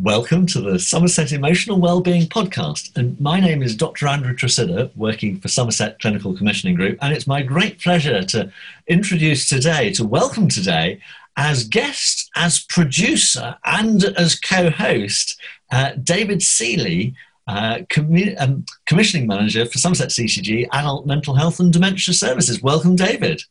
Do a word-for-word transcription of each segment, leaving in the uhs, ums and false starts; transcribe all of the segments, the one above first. Welcome to the Somerset Emotional Wellbeing Podcast, and my name is Doctor Andrew Tresidder, working for Somerset Clinical Commissioning Group, and it's my great pleasure to introduce today, to welcome today, as guest, as producer, and as co-host, uh, David Sealey, uh, commu- um, Commissioning Manager for Somerset C C G Adult Mental Health and Dementia Services. Welcome, David.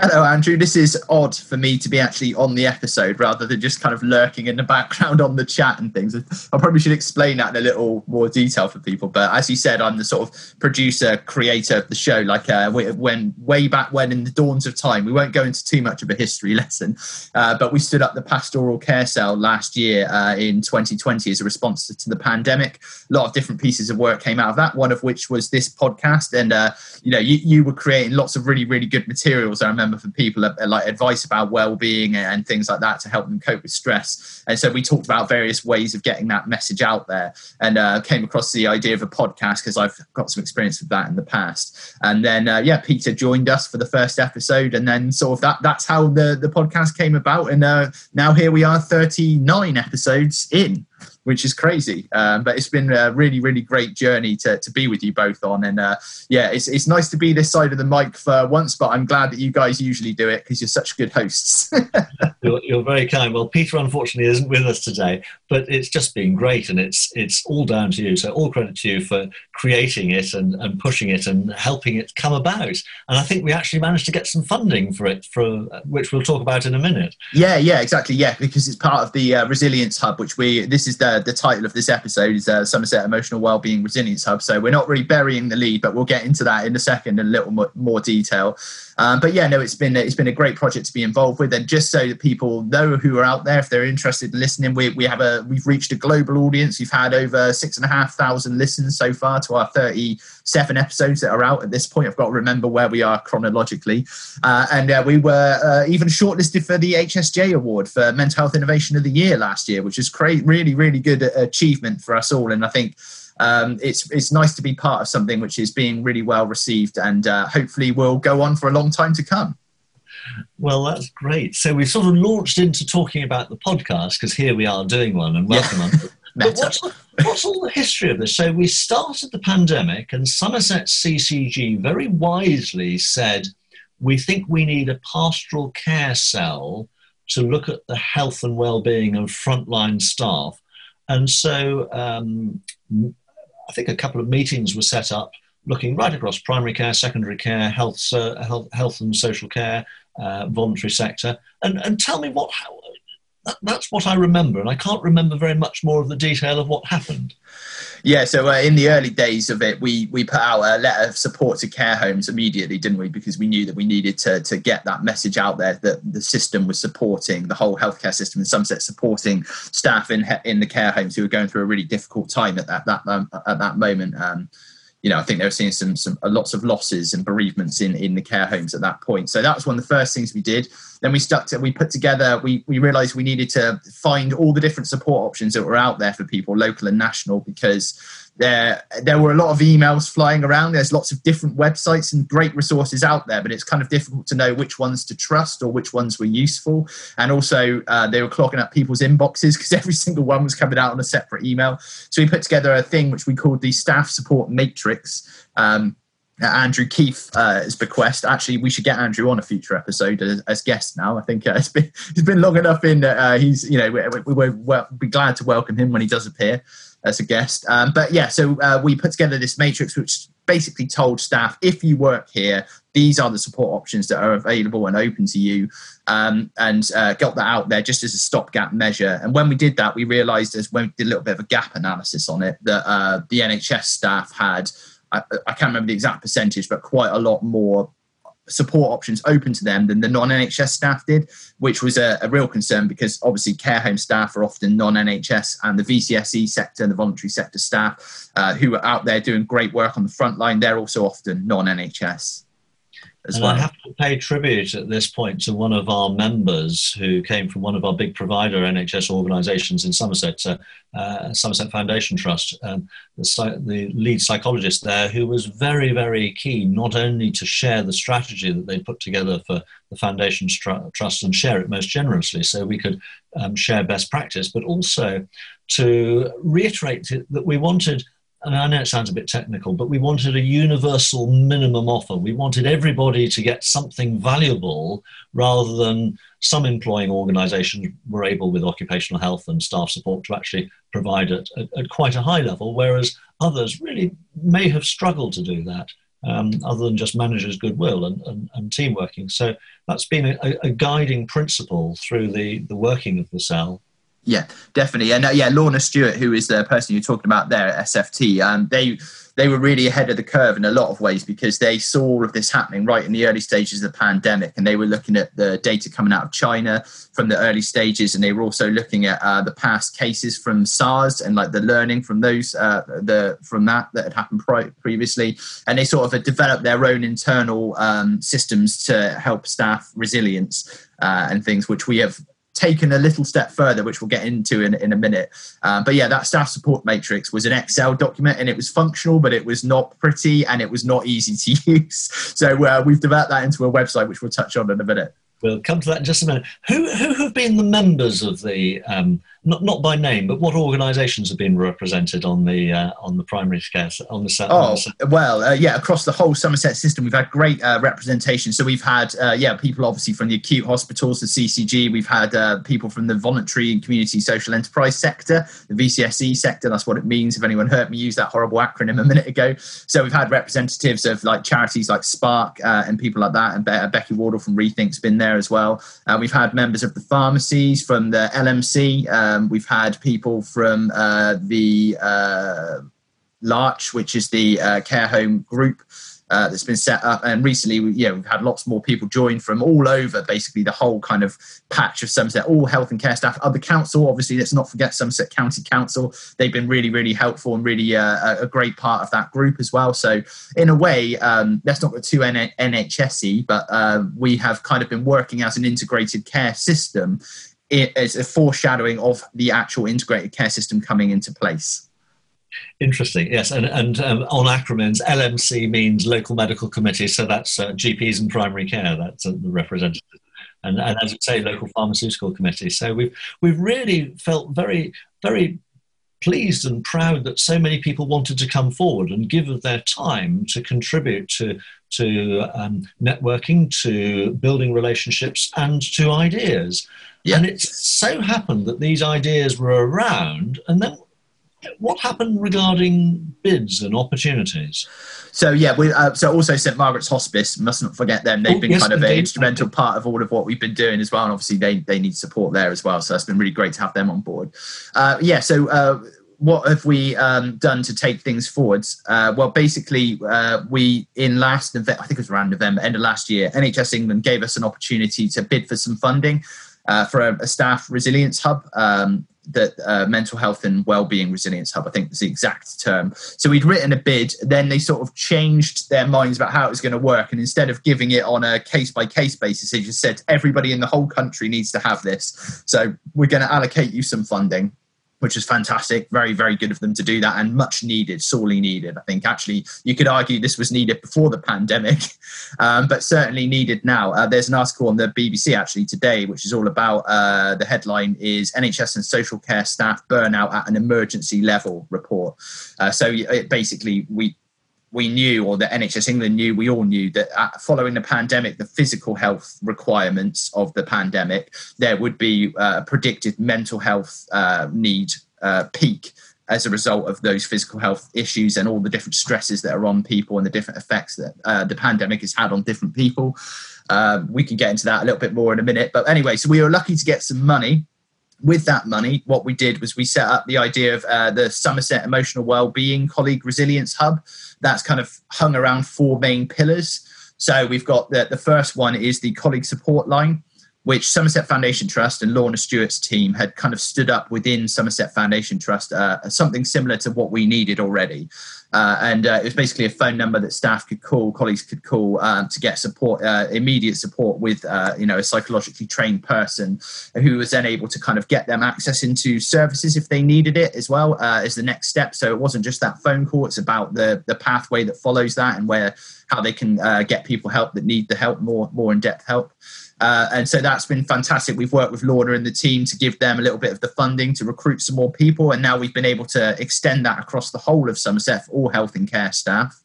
Hello, Andrew. This is odd for me to be actually on the episode rather than just kind of lurking in the background on the chat and things. I probably should explain that in a little more detail for people. But as you said, I'm the sort of producer, creator of the show, like uh, when way back when in the dawns of time. We won't go into too much of a history lesson, uh, but we stood up the Pastoral Care Cell last year uh, in twenty twenty as a response to the pandemic. A lot of different pieces of work came out of that, one of which was this podcast. And, uh, you know, you, you were creating lots of really, really good materials. I remember for people, like advice about well-being and things like that to help them cope with stress. And so we talked about various ways of getting that message out there, and uh, came across the idea of a podcast because I've got some experience with that in the past. And then uh, yeah Peter joined us for the first episode, and then sort of that that's how the the podcast came about. And uh, now here we are, thirty-nine episodes in, which is crazy. Um, but it's been a really, really great journey to, to be with you both on. And uh, yeah, it's it's nice to be this side of the mic for once, but I'm glad that you guys usually do it because you're such good hosts. you're, you're very kind. Well, Peter, unfortunately, isn't with us today, but it's just been great. And it's it's all down to you. So all credit to you for creating it and, and pushing it and helping it come about. And I think we actually managed to get some funding for it, for, which we'll talk about in a minute. Yeah, yeah, exactly. Yeah, because it's part of the uh, Resilience Hub, which we, this is the The title of this episode is uh, Somerset Emotional Wellbeing Resilience Hub. So we're not really burying the lead, but we'll get into that in a second in a little mo- more detail. Um, but yeah, no, it's been it's been a great project to be involved with. And just so that people know who are out there, if they're interested in listening, we we have a we've reached a global audience. We've had over six and a half thousand listens so far to our thirty-seven episodes that are out at this point. I've got to remember where we are chronologically, uh, and uh, we were uh, even shortlisted for the H S J Award for Mental Health Innovation of the Year last year, which is cra- really really good achievement for us all. And I think um, it's it's nice to be part of something which is being really well received, and uh, hopefully will go on for a long time to come. Well, that's great. So we've sort of launched into talking about the podcast because here we are doing one, and welcome yeah. on. But what's, what's all the history of this? So we started the pandemic, and Somerset C C G very wisely said, we think we need a pastoral care cell to look at the health and well-being of frontline staff. And so um, I think a couple of meetings were set up looking right across primary care, secondary care, health so, health, health and social care, uh, voluntary sector. And, and tell me what how, that, that's what I remember, and I can't remember very much more of the detail of what happened. Yeah, so uh, in the early days of it, we we put out a letter of support to care homes immediately, didn't we? Because we knew that we needed to to get that message out there that the system was supporting, the whole healthcare system in Somerset, supporting staff in in the care homes who were going through a really difficult time at that that um, at that moment. Um, You know, I think they were seeing some, some uh, lots of losses and bereavements in, in the care homes at that point. So that was one of the first things we did. Then we stuck to, we put together, we, we realised we needed to find all the different support options that were out there for people, local and national, because there, there were a lot of emails flying around. There's lots of different websites and great resources out there, but it's kind of difficult to know which ones to trust or which ones were useful. And also uh, they were clogging up people's inboxes because every single one was coming out on a separate email. So we put together a thing which we called the Staff Support Matrix. Um, Andrew Keefe's uh, bequest. Actually, we should get Andrew on a future episode as, as guest now. I think uh, it's been it's been long enough in that uh, he's, you know, we, we, we, we'll be glad to welcome him when he does appear as a guest. Um, but yeah, so uh, we put together this matrix which basically told staff, if you work here, these are the support options that are available and open to you, um, and uh, got that out there just as a stopgap measure. And when we did that, we realised, as when we did a little bit of a gap analysis on it, that uh, the N H S staff had, I can't remember the exact percentage, but quite a lot more support options open to them than the non-N H S staff did, which was a, a real concern because obviously care home staff are often non-N H S, and the V C S E sector and the voluntary sector staff uh, who are out there doing great work on the front line, they're also often non-N H S. as and well. I have to pay tribute at this point to one of our members who came from one of our big provider N H S organisations in Somerset, uh, uh, Somerset Foundation Trust, um, the, the lead psychologist there, who was very, very keen not only to share the strategy that they put together for the Foundation's tr- Trust and share it most generously so we could um, share best practice, but also to reiterate that we wanted, and I know it sounds a bit technical, but we wanted a universal minimum offer. We wanted everybody to get something valuable rather than some employing organisations were able with occupational health and staff support to actually provide it at, at quite a high level, whereas others really may have struggled to do that um, other than just managers' goodwill and, and, and team working. So that's been a, a guiding principle through the, the working of the cell. Yeah, definitely. And uh, yeah, Lorna Stewart, who is the person you're talking about there at S F T, um, they they were really ahead of the curve in a lot of ways because they saw all of this happening right in the early stages of the pandemic. And they were looking at the data coming out of China from the early stages. And they were also looking at uh, the past cases from SARS and like the learning from those, uh, the from that that had happened pri- previously. And they sort of had developed their own internal um, systems to help staff resilience uh, and things, which we have taken a little step further, which we'll get into in, in a minute. Uh, but yeah, that staff support matrix was an Excel document and it was functional, but it was not pretty and it was not easy to use. So uh, we've developed that into a website, which we'll touch on in a minute. We'll come to that in just a minute. Who who have been the members of the, um, not not by name, but what organisations have been represented on the uh, on the primary care on the set? Oh the well, uh, yeah, across the whole Somerset system, we've had great uh, representation. So we've had uh, yeah people obviously from the acute hospitals, the C C G. We've had uh, people from the voluntary and community social enterprise sector, the V C S E sector. That's what it means. If anyone heard me use that horrible acronym a minute ago, so we've had representatives of like charities like Spark uh, and people like that, and Be- Becky Wardle from Rethink's been there as well. Uh, we've had members of the pharmacies, from the L M C. Um, we've had people from uh, the uh, LARCH, which is the uh, care home group uh, that's been set up. And recently, we, yeah, we've had lots more people join from all over, basically the whole kind of patch of Somerset, all health and care staff. Other council, obviously, let's not forget Somerset County Council. They've been really, really helpful and really uh, a great part of that group as well. So in a way, um, let's not get too N H S-y, but uh, we have kind of been working as an integrated care system. It's a foreshadowing of the actual integrated care system coming into place. Interesting, yes. And, and um, on acronyms, L M C means local medical committee, so that's uh, G Ps and primary care, that's uh, the representative. And, and as you say, local pharmaceutical committee. So we've, we've really felt very, very pleased and proud that so many people wanted to come forward and give of their time to contribute to to um, networking, to building relationships and to ideas. Yeah. And it so happened that these ideas were around. And then what happened regarding bids and opportunities? So, yeah, we, uh, so also Saint Margaret's Hospice, must not forget them. They've oh, been yes, kind of an instrumental part of all of what we've been doing as well. And obviously they, they need support there as well. So that's been really great to have them on board. Uh, yeah, so... Uh, What have we um, done to take things forwards? Uh, well, basically, uh, we in last November, I think it was around November, end of last year, N H S England gave us an opportunity to bid for some funding uh, for a, a staff resilience hub, um, that uh, mental health and wellbeing resilience hub, I think is the exact term. So we'd written a bid, then they sort of changed their minds about how it was going to work. And instead of giving it on a case-by-case basis, they just said, everybody in the whole country needs to have this. So we're going to allocate you some funding, which is fantastic. Very, very good of them to do that, and much needed, sorely needed. I think actually you could argue this was needed before the pandemic, um, but certainly needed now. Uh, there's an article on the B B C actually today, which is all about, uh, the headline is N H S and social care staff burnout at an emergency level report. Uh, so it basically, we we knew, or the N H S England knew, we all knew that following the pandemic, the physical health requirements of the pandemic, there would be a predicted mental health uh, need uh, peak as a result of those physical health issues and all the different stresses that are on people and the different effects that uh, the pandemic has had on different people. Uh, we can get into that a little bit more in a minute. But anyway, so we were lucky to get some money. With that money, what we did was we set up the idea of uh, the Somerset Emotional Wellbeing Colleague Resilience Hub. That's kind of hung around four main pillars. So we've got the, the first one is the colleague support line. which Somerset Foundation Trust and Lorna Stewart's team had kind of stood up within Somerset Foundation Trust, uh, something similar to what we needed already. Uh, and uh, it was basically a phone number that staff could call, colleagues could call um, to get support, uh, immediate support with, uh, you know, a psychologically trained person who was then able to kind of get them access into services if they needed it as well uh, as the next step. So it wasn't just that phone call. It's about the the pathway that follows that and where how they can uh, get people help that need the help, more more in-depth help. Uh, and so that's been fantastic. We've worked with Lorna and the team to give them a little bit of the funding to recruit some more people. And now we've been able to extend that across the whole of Somerset for all health and care staff.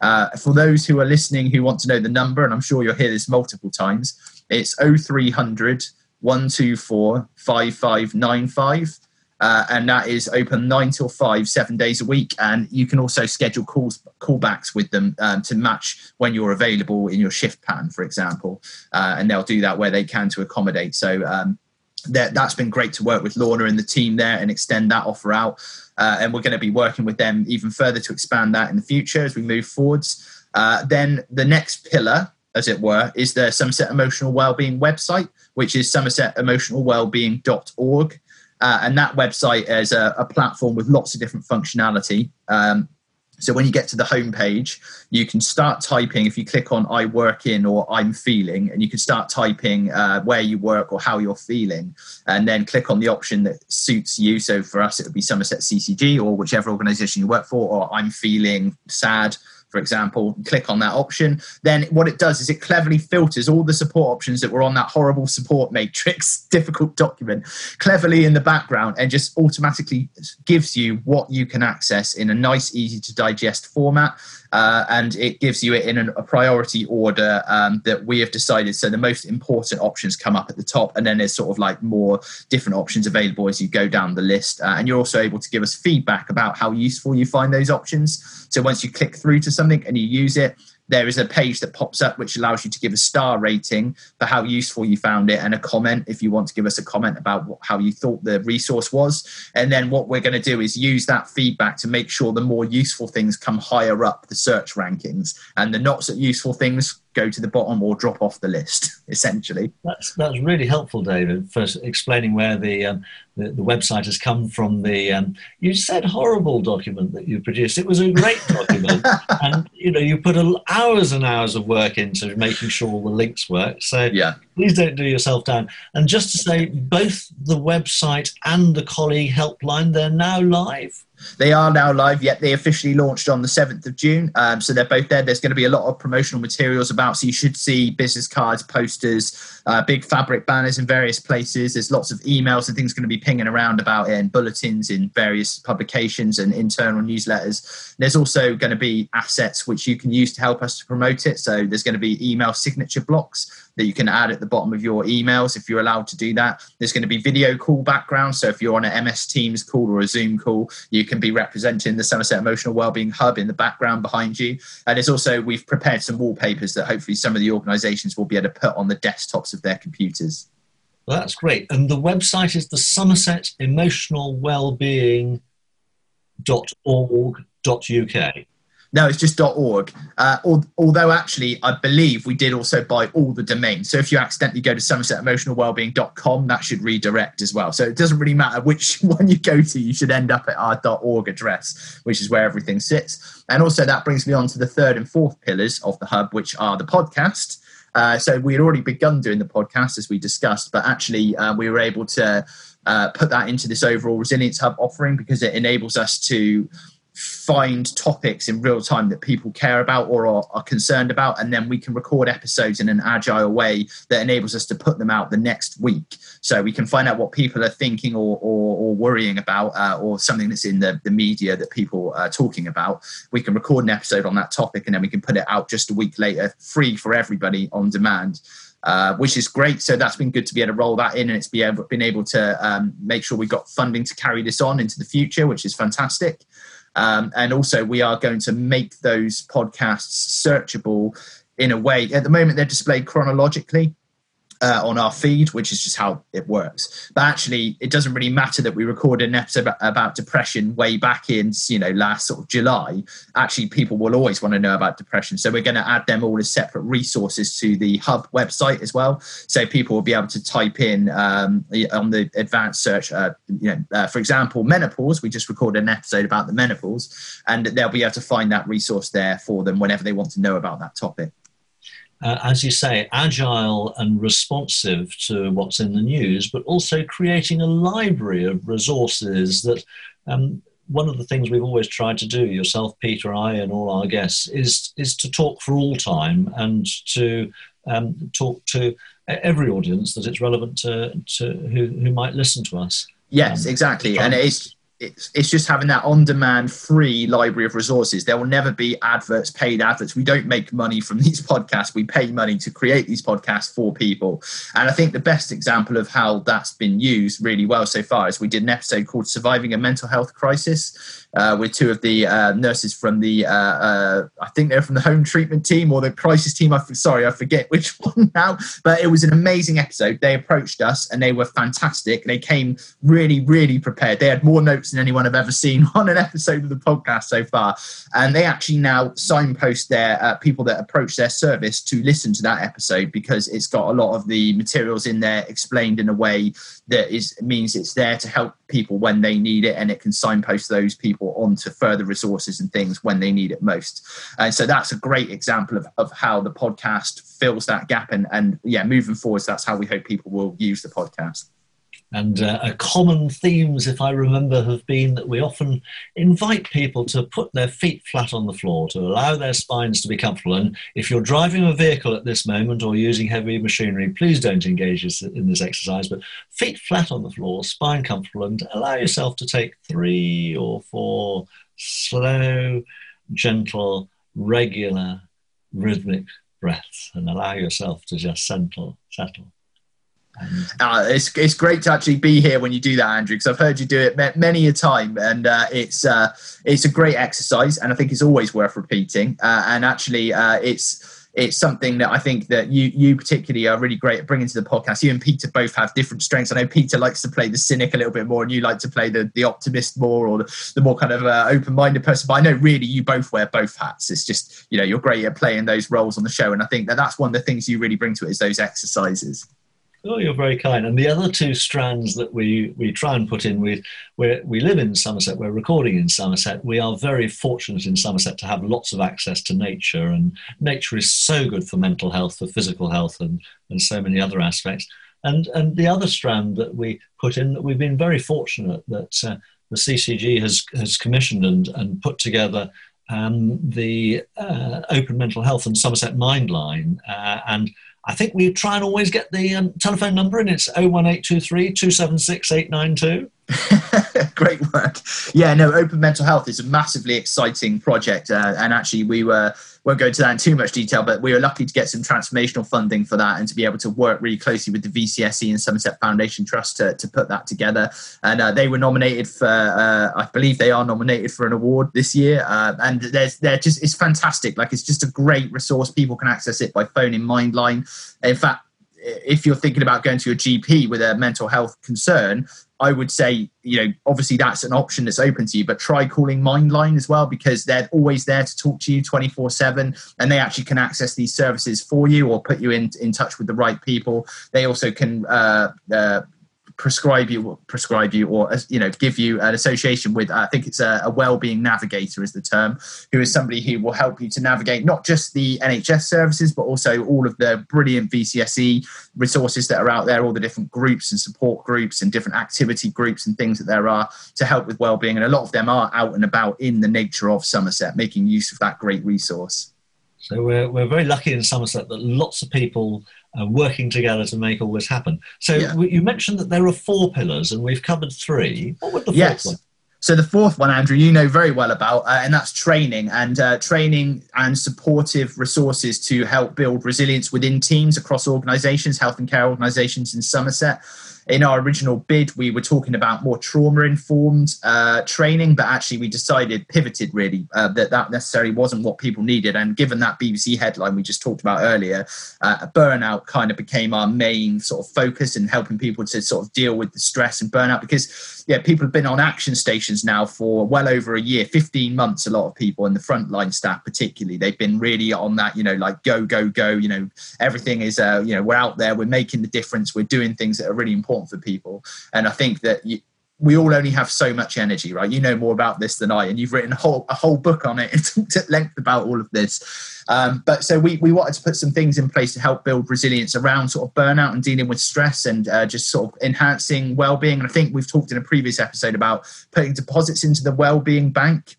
Uh, for those who are listening who want to know the number, and I'm sure you'll hear this multiple times, it's oh three hundred, one two four, five five nine five. Uh, and that is open nine till five, seven days a week. And you can also schedule calls, callbacks with them um, to match when you're available in your shift pattern, for example. Uh, and they'll do that where they can to accommodate. So um, that, that's been great to work with Lorna and the team there and extend that offer out. Uh, and we're going to be working with them even further to expand that in the future as we move forwards. Uh, then the next pillar, as it were, is the Somerset Emotional Wellbeing website, which is somerset emotional wellbeing dot org. Uh, and that website is a, a platform with lots of different functionality. Um, so when you get to the homepage, you can start typing. If you click on I work in or I'm feeling, and you can start typing uh, where you work or how you're feeling, and then click on the option that suits you. So for us, it would be Somerset C C G or whichever organisation you work for, or I'm feeling sad, for example. Click on that option. Then what it does is it cleverly filters all the support options that were on that horrible support matrix, difficult document, cleverly in the background, and just automatically gives you what you can access in a nice, easy to digest format. Uh, and it gives you it in an, a priority order um, that we have decided. So the most important options come up at the top, and then there's sort of like more different options available as you go down the list. Uh, and you're also able to give us feedback about how useful you find those options. So once you click through to something and you use it, there is a page that pops up which allows you to give a star rating for how useful you found it, and a comment if you want to give us a comment about what, how you thought the resource was. And then what we're going to do is use that feedback to make sure the more useful things come higher up the search rankings, and the not so useful things go to the bottom or drop off the list, essentially. That's that's really helpful, David, for explaining where the um, the, the website has come from. The um, you said horrible document that you produced. It was a great document, and you know you put a, hours and hours of work into making sure all the links work. So yeah. Please don't do yourself down. And just to say, both the website and the colleague helpline, they're now live. They are now live, yet they officially launched on the seventh of June. Um, so they're both there. There's going to be a lot of promotional materials about, so you should see business cards, posters, uh, big fabric banners in various places. There's lots of emails and things going to be pinging around about it, and bulletins in various publications and internal newsletters. There's also going to be assets which you can use to help us to promote it. So there's going to be email signature blocks that you can add at the bottom of your emails if you're allowed to do that. There's going to be video call backgrounds. So if you're on an M S Teams call or a Zoom call, you can be representing the Somerset Emotional Wellbeing Hub in the background behind you. And it's also, we've prepared some wallpapers that hopefully some of the organisations will be able to put on the desktops of their computers. Well, that's great. And the website is the somerset emotional wellbeing dot org dot U K. No, it's just .org, uh, al- although actually I believe we did also buy all the domains. So if you accidentally go to somerset emotional wellbeing dot com, that should redirect as well. So it doesn't really matter which one you go to, you should end up at our .org address, which is where everything sits. And also that brings me on to the third and fourth pillars of the hub, which are the podcast. Uh, so we had already begun doing the podcast, as we discussed, but actually uh, we were able to uh, put that into this overall Resilience Hub offering, because it enables us to find topics in real time that people care about or are, are concerned about, and then we can record episodes in an agile way that enables us to put them out the next week. So we can find out what people are thinking or or, or worrying about, uh, or something that's in the, the media that people are talking about. We can record an episode on that topic, and then we can put it out just a week later, free for everybody on demand. Uh, which is great. So that's been good to be able to roll that in, and it's been able, been able to um, make sure we got funding to carry this on into the future, which is fantastic. Um, and also we are going to make those podcasts searchable in a way. At the moment, they're displayed chronologically. uh, on our feed, which is just how it works. But actually, it doesn't really matter that we recorded an episode about, about depression way back in, you know, last sort of July. Actually, people will always want to know about depression. So we're going to add them all as separate resources to the Hub website as well. So people will be able to type in um, on the advanced search, uh, you know, uh, for example, menopause. We just recorded an episode about the menopause, and they'll be able to find that resource there for them whenever they want to know about that topic. Uh, as you say, agile and responsive to what's in the news, but also creating a library of resources that um, one of the things we've always tried to do, yourself, Peter, I, and all our guests, is, is to talk for all time and to um, talk to every audience that it's relevant to, to who, who might listen to us. Yes, um, exactly. And it is... It's, it's just having that on-demand free library of resources. There will never be adverts, paid adverts. We don't make money from these podcasts. We pay money to create these podcasts for people. And I think the best example of how that's been used really well so far is we did an episode called Surviving a Mental Health Crisis uh, with two of the uh, nurses from the, uh, uh, I think they're from the home treatment team or the crisis team. I f- sorry, I forget which one now. But it was an amazing episode. They approached us and they were fantastic. They came really, really prepared. They had more notes than anyone I've ever seen on an episode of the podcast so far, and they actually now signpost their uh, people that approach their service to listen to that episode, because it's got a lot of the materials in there explained in a way that is means it's there to help people when they need it, and it can signpost those people onto further resources and things when they need it most. And so that's a great example of, of how the podcast fills that gap, and, and yeah, moving forwards, that's how we hope people will use the podcast. And uh, a common themes, if I remember, have been that we often invite people to put their feet flat on the floor, to allow their spines to be comfortable. And if you're driving a vehicle at this moment or using heavy machinery, please don't engage in this exercise. But feet flat on the floor, spine comfortable, and allow yourself to take three or four slow, gentle, regular, rhythmic breaths, and allow yourself to just settle, settle. Uh, it's it's great to actually be here when you do that, Andrew, because I've heard you do it many a time, and uh, it's uh, it's a great exercise, and I think it's always worth repeating. Uh, and actually, uh, it's. It's something that I think that you you particularly are really great at bringing to the podcast. You and Peter both have different strengths. I know Peter likes to play the cynic a little bit more, and you like to play the, the optimist more, or the, the more kind of uh, open-minded person. But I know really you both wear both hats. It's just, you know, you're great at playing those roles on the show. And I think that that's one of the things you really bring to it is those exercises. Oh, you're very kind. And the other two strands that we, we try and put in, we we're, we live in Somerset, we're recording in Somerset. We are very fortunate in Somerset to have lots of access to nature, and nature is so good for mental health, for physical health, and, and so many other aspects. And and the other strand that we put in, that we've been very fortunate that uh, the C C G has, has commissioned and, and put together um, the uh, Open Mental Health and Somerset Mindline, uh, and I think we try and always get the um, telephone number, and it's oh one eight two three, two seven six, eight nine two. Great work. Yeah, no, Open Mental Health is a massively exciting project, uh, and actually we were, won't go into that in too much detail, but we were lucky to get some transformational funding for that and to be able to work really closely with the V C S E and Somerset Foundation Trust to, to put that together. And uh, they were nominated for, uh, I believe they are nominated for an award this year, uh, and there's, they're just, it's fantastic. Like, it's just a great resource. People can access it by phone in Mindline. In fact, if you're thinking about going to your G P with a mental health concern, I would say, you know, obviously that's an option that's open to you, but try calling Mindline as well, because they're always there to talk to you twenty-four seven, and they actually can access these services for you or put you in, in touch with the right people. They also can uh, uh, prescribe you, prescribe you, or, you know, give you an association with, I think it's a, a wellbeing navigator is the term, who is somebody who will help you to navigate not just the N H S services, but also all of the brilliant V C S E resources that are out there, all the different groups and support groups and different activity groups and things that there are to help with wellbeing. And a lot of them are out and about in the nature of Somerset, making use of that great resource. So we're we're very lucky in Somerset that lots of people are working together to make all this happen. So yeah. You mentioned that there are four pillars, and we've covered three. What would the yes. fourth one? So the fourth one, Andrew, you know very well about, uh, and that's training and uh, training and supportive resources to help build resilience within teams across organisations, health and care organisations in Somerset. in our original bid, we were talking about more trauma-informed uh, training, but actually we decided, pivoted really, uh, that that necessarily wasn't what people needed. And given that B B C headline we just talked about earlier, uh, burnout kind of became our main sort of focus in helping people to sort of deal with the stress and burnout, because yeah, people have been on action stations now for well over a year, fifteen months, a lot of people, and the frontline staff particularly, they've been really on that, you know, like go, go, go, you know, everything is, uh, you know, we're out there, we're making the difference, we're doing things that are really important for people. And I think that you, we all only have so much energy, right? You know more about this than I, and you've written a whole a whole book on it and talked at length about all of this. Um, but so we we wanted to put some things in place to help build resilience around sort of burnout and dealing with stress and uh, just sort of enhancing well-being. And I think we've talked in a previous episode about putting deposits into the well-being bank.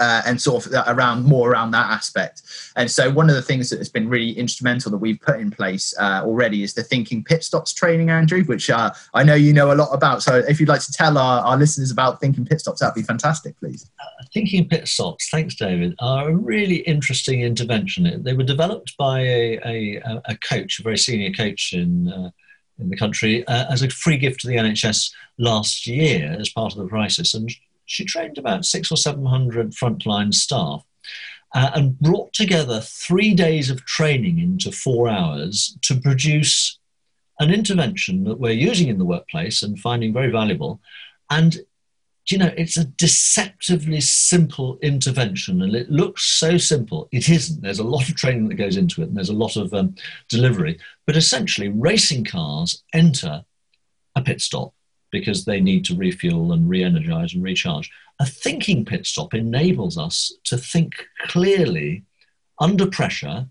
Uh, and sort of around more around that aspect. And so one of the things that has been really instrumental that we've put in place uh, already is the Thinking Pit Stops training, Andrew, which uh, I know you know a lot about. So if you'd like to tell our, our listeners about Thinking Pit Stops, that'd be fantastic, please. Uh, Thinking Pit Stops, thanks, David, are a really interesting intervention. They were developed by a, a, a coach, a very senior coach in uh, in the country, uh, as a free gift to the N H S last year as part of the crisis. And she trained about six or seven hundred frontline staff uh, and brought together three days of training into four hours to produce an intervention that we're using in the workplace and finding very valuable. And, you know, it's a deceptively simple intervention, and it looks so simple. It isn't. There's a lot of training that goes into it, and there's a lot of um, delivery. But essentially, racing cars enter a pit stop because they need to refuel and re-energize and recharge. A thinking pit stop enables us to think clearly under pressure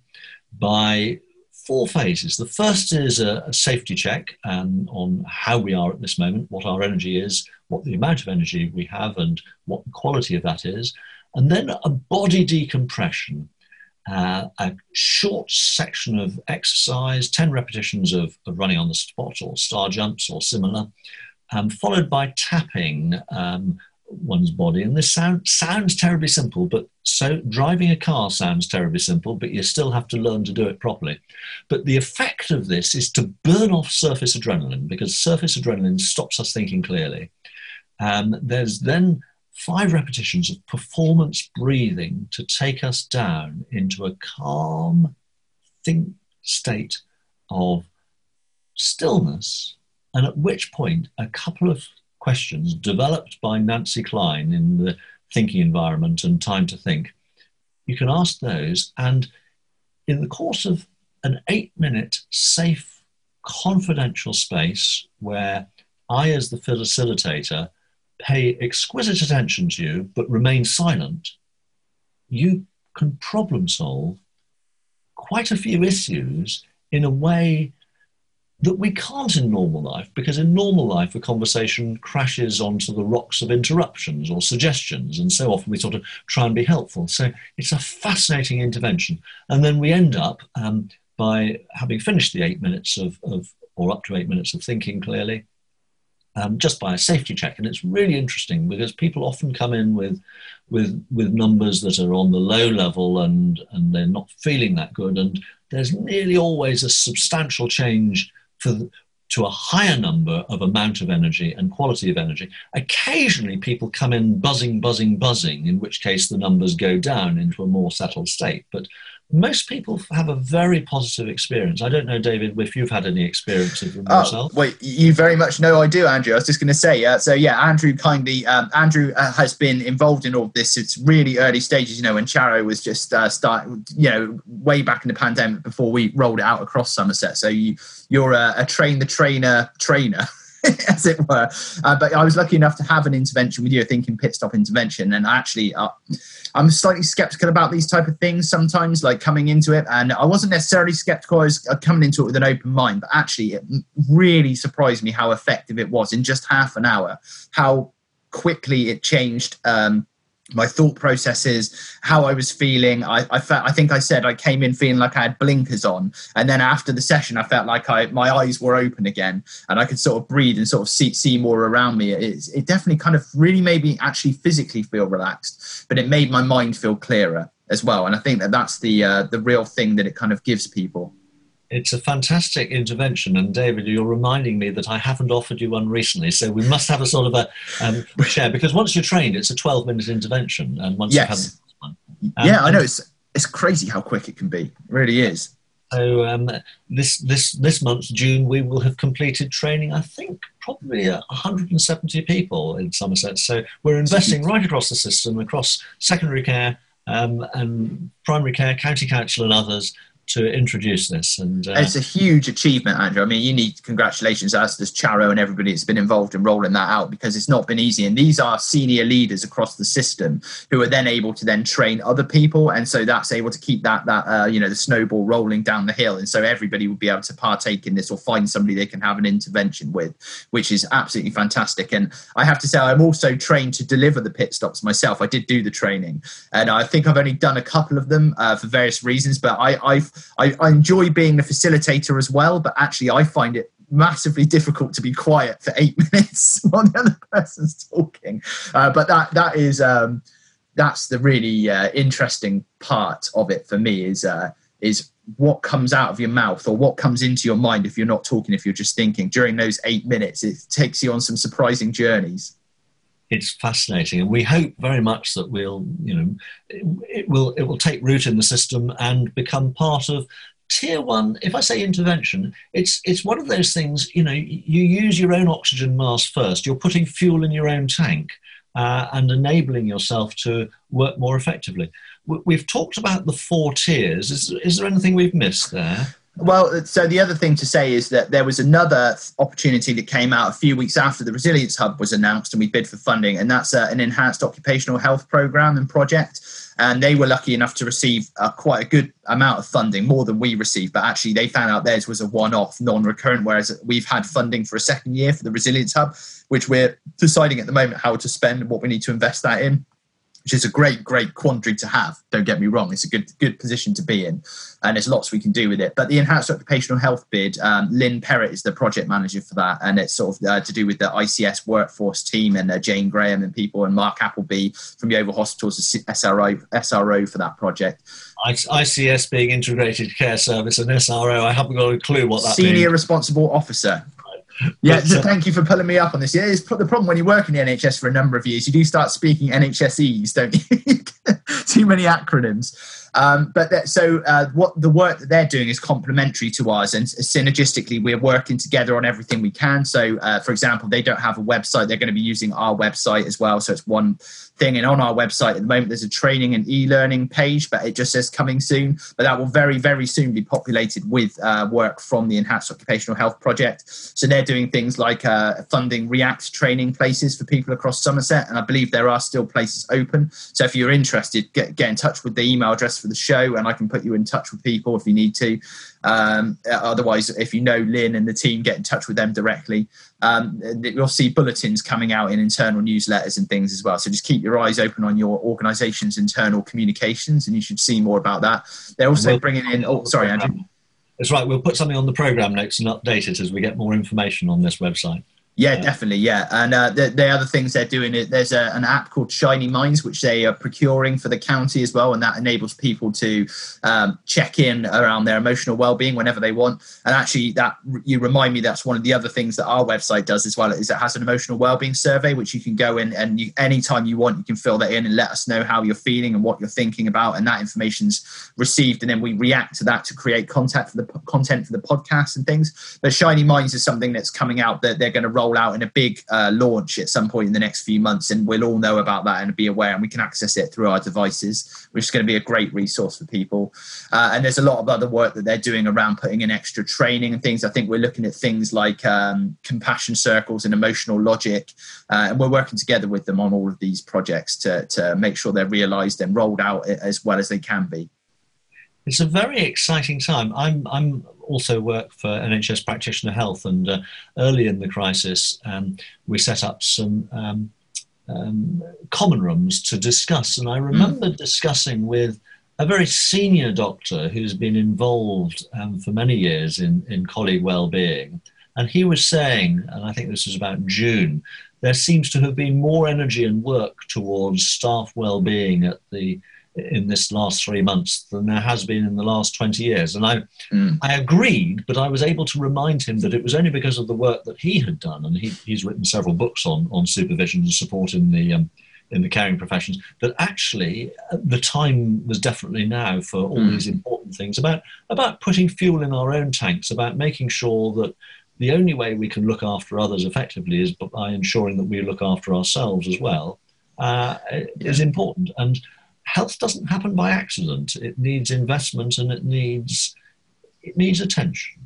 by four phases. The first is a safety check um, on how we are at this moment, what our energy is, what the amount of energy we have and what the quality of that is. And then a body decompression, uh, a short section of exercise, ten repetitions of, of running on the spot or star jumps or similar, Um, followed by tapping um, one's body. And this sound, sounds terribly simple, but so driving a car sounds terribly simple, but you still have to learn to do it properly. But the effect of this is to burn off surface adrenaline, because surface adrenaline stops us thinking clearly. Um, there's then five repetitions of performance breathing to take us down into a calm, think state of stillness, and at which point a couple of questions developed by Nancy Klein in the Thinking Environment and Time to Think, you can ask those, and in the course of an eight-minute safe, confidential space where I, as the facilitator, pay exquisite attention to you but remain silent, you can problem solve quite a few issues in a way that we can't in normal life, because in normal life, a conversation crashes onto the rocks of interruptions or suggestions, and so often we sort of try and be helpful. So it's a fascinating intervention. And then we end up, um, by having finished the eight minutes of, of, or up to eight minutes of thinking clearly, um, just by a safety check. And it's really interesting because people often come in with, with, with numbers that are on the low level and, and they're not feeling that good. And there's nearly always a substantial change To, to a higher number of amount of energy and quality of energy. Occasionally people come in buzzing, buzzing, buzzing, in which case the numbers go down into a more settled state. But most people have a very positive experience. I don't know, David, if you've had any experience of them oh, yourself. Well, you very much know I do, Andrew. I was just going to say, uh, so yeah, Andrew kindly, um, Andrew uh, has been involved in all of this. It's really early stages, you know, when Charo was just uh, starting, you know, way back in the pandemic before we rolled it out across Somerset. So you, you're a, a train the trainer trainer. as it were. Uh, but I was lucky enough to have an intervention with you, a thinking pit stop intervention. And actually, uh, I'm slightly skeptical about these type of things sometimes, like coming into it. And I wasn't necessarily skeptical. I was coming into it with an open mind. But actually, it really surprised me how effective it was in just half an hour, how quickly it changed um my thought processes, how I was feeling. I, I felt, I think I said I came in feeling like I had blinkers on. And then after the session, I felt like I, my eyes were open again and I could sort of breathe and sort of see, see more around me. It, it definitely kind of really made me actually physically feel relaxed, but it made my mind feel clearer as well. And I think that that's the, uh, the real thing that it kind of gives people. It's a fantastic intervention. And David, you're reminding me that I haven't offered you one recently. So we must have a sort of a um, share, because once you're trained, it's a twelve minute intervention. And once yes. you've had one. Um, yeah, I know. It's, it's crazy how quick it can be. It really is. So um, this, this, this month, June, we will have completed training, I think, probably one hundred seventy people in Somerset. So we're investing right across the system, across secondary care um, and primary care, county council and others, to introduce this. And uh, it's a huge achievement, Andrew. I mean, you need congratulations as does Charo and everybody that's been involved in rolling that out, because it's not been easy. And these are senior leaders across the system who are then able to then train other people, and so that's able to keep that that uh, you know, the snowball rolling down the hill. And so everybody will be able to partake in this or find somebody they can have an intervention with, which is absolutely fantastic. And I have to say, I'm also trained to deliver the pit stops myself. I did do the training, and I think I've only done a couple of them uh, for various reasons, but I, I've I, I enjoy being the facilitator as well, but actually I find it massively difficult to be quiet for eight minutes while the other person's talking. Uh, but that that is um, that's the really uh, interesting part of it for me, is uh, is what comes out of your mouth or what comes into your mind if you're not talking, if you're just thinking. During those eight minutes, it takes you on some surprising journeys. It's fascinating, and we hope very much that we'll, you know, it, it will it will take root in the system and become part of tier one. If I say intervention, it's it's one of those things. You know, you use your own oxygen mask first. You're putting fuel in your own tank uh, and enabling yourself to work more effectively. We've talked about the four tiers. Is, is there anything we've missed there? Well, so the other thing to say is that there was another opportunity that came out a few weeks after the Resilience Hub was announced and we bid for funding, and that's uh, an enhanced occupational health programme and project. And they were lucky enough to receive uh, quite a good amount of funding, more than we received, but actually they found out theirs was a one-off, non-recurrent, whereas we've had funding for a second year for the Resilience Hub, which we're deciding at the moment how to spend and what we need to invest that in, which is a great, great quandary to have. Don't get me wrong. It's a good good position to be in, and there's lots we can do with it. But the Enhanced Occupational Health bid, um, Lynn Perrett is the project manager for that, and it's sort of uh, to do with the I C S workforce team and uh, Jane Graham and people, and Mark Appleby from Yeovil Hospitals, S R O for that project. I C S being Integrated Care Service, and S R O, I haven't got a clue what that means. Senior Responsible Officer. Yeah, so thank you for pulling me up on this. Yeah, it's the problem when you work in the N H S for a number of years, you do start speaking N H S Es, don't you? Too many acronyms. Um, but that, so uh, what the work that they're doing is complementary to ours, and synergistically we're working together on everything we can. So, uh, for example, they don't have a website. They're going to be using our website as well. So it's one thing. And on our website at the moment, there's a training and e-learning page, but it just says coming soon. But that will very, very soon be populated with uh, work from the Enhanced Occupational Health Project. So they're doing things like uh, funding REACT training places for people across Somerset. And I believe there are still places open. So if you're interested, get, get in touch with the email address for the show, and I can put you in touch with people if you need to. Um, otherwise, if you know Lynn and the team, get in touch with them directly. Um, you'll see bulletins coming out in internal newsletters and things as well. So just keep your eyes open on your organisation's internal communications, and you should see more about that. They're also we'll, bringing in... Oh, sorry, Andrew. That's right. We'll put something on the programme notes and update it as we get more information on this website. Yeah, definitely. Yeah. And uh, the, the other things they're doing, there's a, an app called Shiny Minds, which they are procuring for the county as well. And that enables people to um, check in around their emotional well-being whenever they want. And actually, that you remind me, that's one of the other things that our website does as well, is it has an emotional well-being survey, which you can go in and you, anytime you want, you can fill that in and let us know how you're feeling and what you're thinking about. And that information's received. And then we react to that to create content for the content for the podcast and things. But Shiny Minds is something that's coming out that they're going to roll out in a big uh, launch at some point in the next few months, and we'll all know about that and be aware, and we can access it through our devices, which is going to be a great resource for people. Uh, and there's a lot of other work that they're doing around putting in extra training and things. I think we're looking at things like um, compassion circles and emotional logic, uh, and we're working together with them on all of these projects to, to make sure they're realised and rolled out as well as they can be. It's a very exciting time. I'm I'm also work for N H S Practitioner Health, and uh, early in the crisis, um, we set up some um, um, common rooms to discuss. And I remember mm. discussing with a very senior doctor who's been involved um, for many years in, in colleague wellbeing, and he was saying, and I think this was about June, there seems to have been more energy and work towards staff wellbeing at the in this last three months than there has been in the last twenty years. And I, mm. I agreed, but I was able to remind him that it was only because of the work that he had done, and he, he's written several books on, on supervision and support in the um, in the caring professions, that actually the time was definitely now for all mm. these important things about, about putting fuel in our own tanks, about making sure that the only way we can look after others effectively is by ensuring that we look after ourselves as well, uh, yeah. is important. And health doesn't happen by accident. It needs investment, and it needs it needs attention.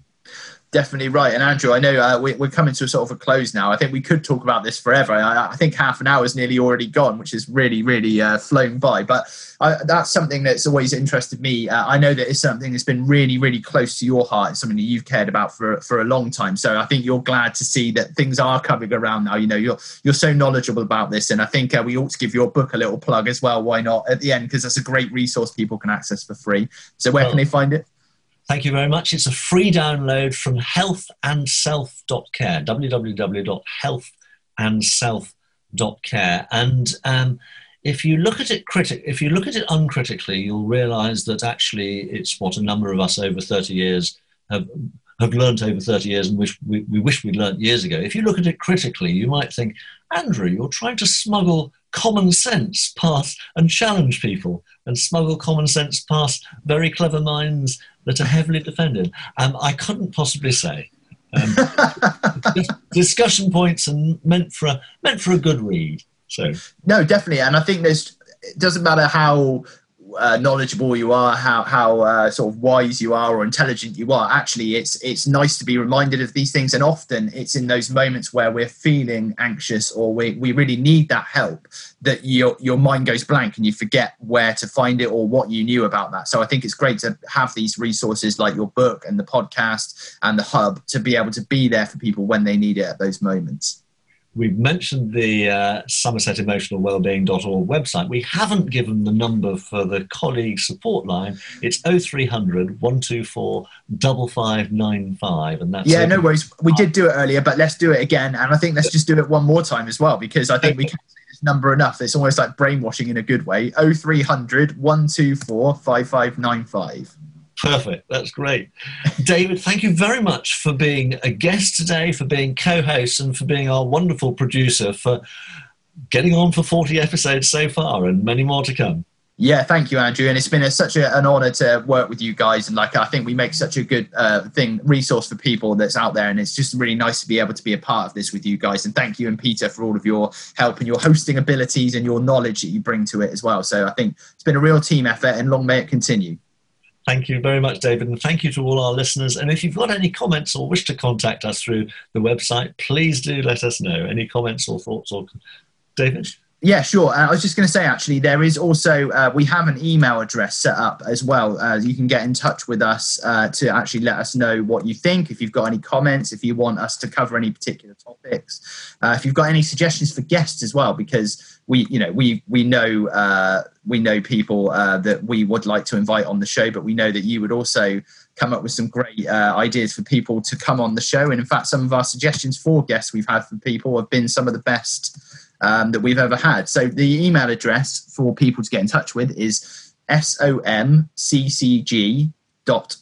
Definitely right. And Andrew, I know uh, we, we're coming to a sort of a close now. I think we could talk about this forever. I, I think half an hour is nearly already gone, which is really, really uh, flown by. But I, that's something that's always interested me. Uh, I know that it's something that's been really, really close to your heart. It's something that you've cared about for for a long time. So I think you're glad to see that things are coming around now. You know, you're you're so knowledgeable about this. And I think uh, we ought to give your book a little plug as well. Why not? At the end, because that's a great resource people can access for free. So where well, can they find it? Thank you very much. It's a free download from health and self dot care, w w w dot health and self dot care. And um, if you look at it critic, if you look at it uncritically, you'll realise that actually it's what a number of us over thirty years have, have learnt over thirty years, and which we, we wish we'd learnt years ago. If you look at it critically, you might think, Andrew, you're trying to smuggle common sense past and challenge people, and smuggle common sense past very clever minds that are heavily defended. Um, I couldn't possibly say. Um, discussion points and meant for a, meant for a good read. So no, definitely, and I think there's. It doesn't matter how uh, knowledgeable you are, how how uh, sort of wise you are, or intelligent you are. Actually, it's it's nice to be reminded of these things, and often it's in those moments where we're feeling anxious or we we really need that help that your your mind goes blank and you forget where to find it or what you knew about that. So I think it's great to have these resources like your book and the podcast and the hub to be able to be there for people when they need it at those moments. We've mentioned the uh, somerset emotional wellbeing dot org website. We haven't given the number for the colleague support line. It's oh three hundred, one two four, five five nine five. And that's yeah, no worries. We did do it earlier, but let's do it again. And I think let's just do it one more time as well, because I think we can't say this number enough. It's almost like brainwashing in a good way. oh three hundred, one two four, five five nine five. Perfect. That's great. David, thank you very much for being a guest today, for being co-host, and for being our wonderful producer, for getting on for forty episodes so far and many more to come. Yeah, thank you, Andrew. And it's been a, such a, an honour to work with you guys. And like, I think we make such a good uh, thing, resource for people that's out there. And it's just really nice to be able to be a part of this with you guys. And thank you and Peter for all of your help and your hosting abilities and your knowledge that you bring to it as well. So I think it's been a real team effort, and long may it continue. Thank you very much, David, and thank you to all our listeners. And if you've got any comments or wish to contact us through the website, please do let us know. Any comments or thoughts? Or David? Yeah, sure. Uh, I was just going to say, actually, there is also, uh, we have an email address set up as well. Uh, you can get in touch with us uh, to actually let us know what you think, if you've got any comments, if you want us to cover any particular topics, uh, if you've got any suggestions for guests as well, because we, you know, we, we know, uh, we know people uh, that we would like to invite on the show, but we know that you would also come up with some great uh, ideas for people to come on the show. And in fact, some of our suggestions for guests we've had for people have been some of the best Um, that we've ever had. So the email address for people to get in touch with is somcg dot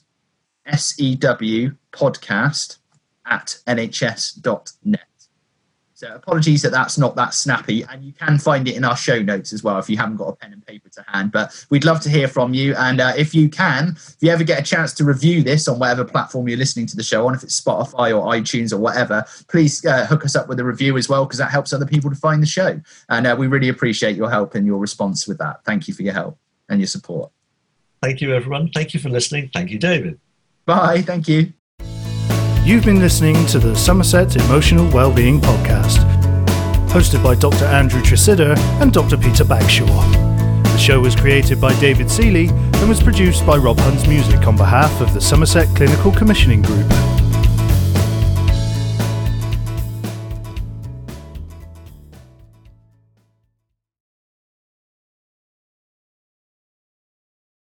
sewpodcast at n h s dot net. So apologies that that's not that snappy, and you can find it in our show notes as well if you haven't got a pen and paper to hand. But we'd love to hear from you, and uh, if you can, if you ever get a chance to review this on whatever platform you're listening to the show on, if it's Spotify or iTunes or whatever, please uh, hook us up with a review as well, because that helps other people to find the show. And uh, we really appreciate your help and your response with that. Thank you for your help and your support. Thank you, everyone. Thank you for listening. Thank you, David. Bye. Thank you. You've been listening to the Somerset Emotional Wellbeing Podcast, hosted by Doctor Andrew Tresidder and Doctor Peter Bagshaw. The show was created by David Sealey and was produced by Rob Hunt's Music on behalf of the Somerset Clinical Commissioning Group.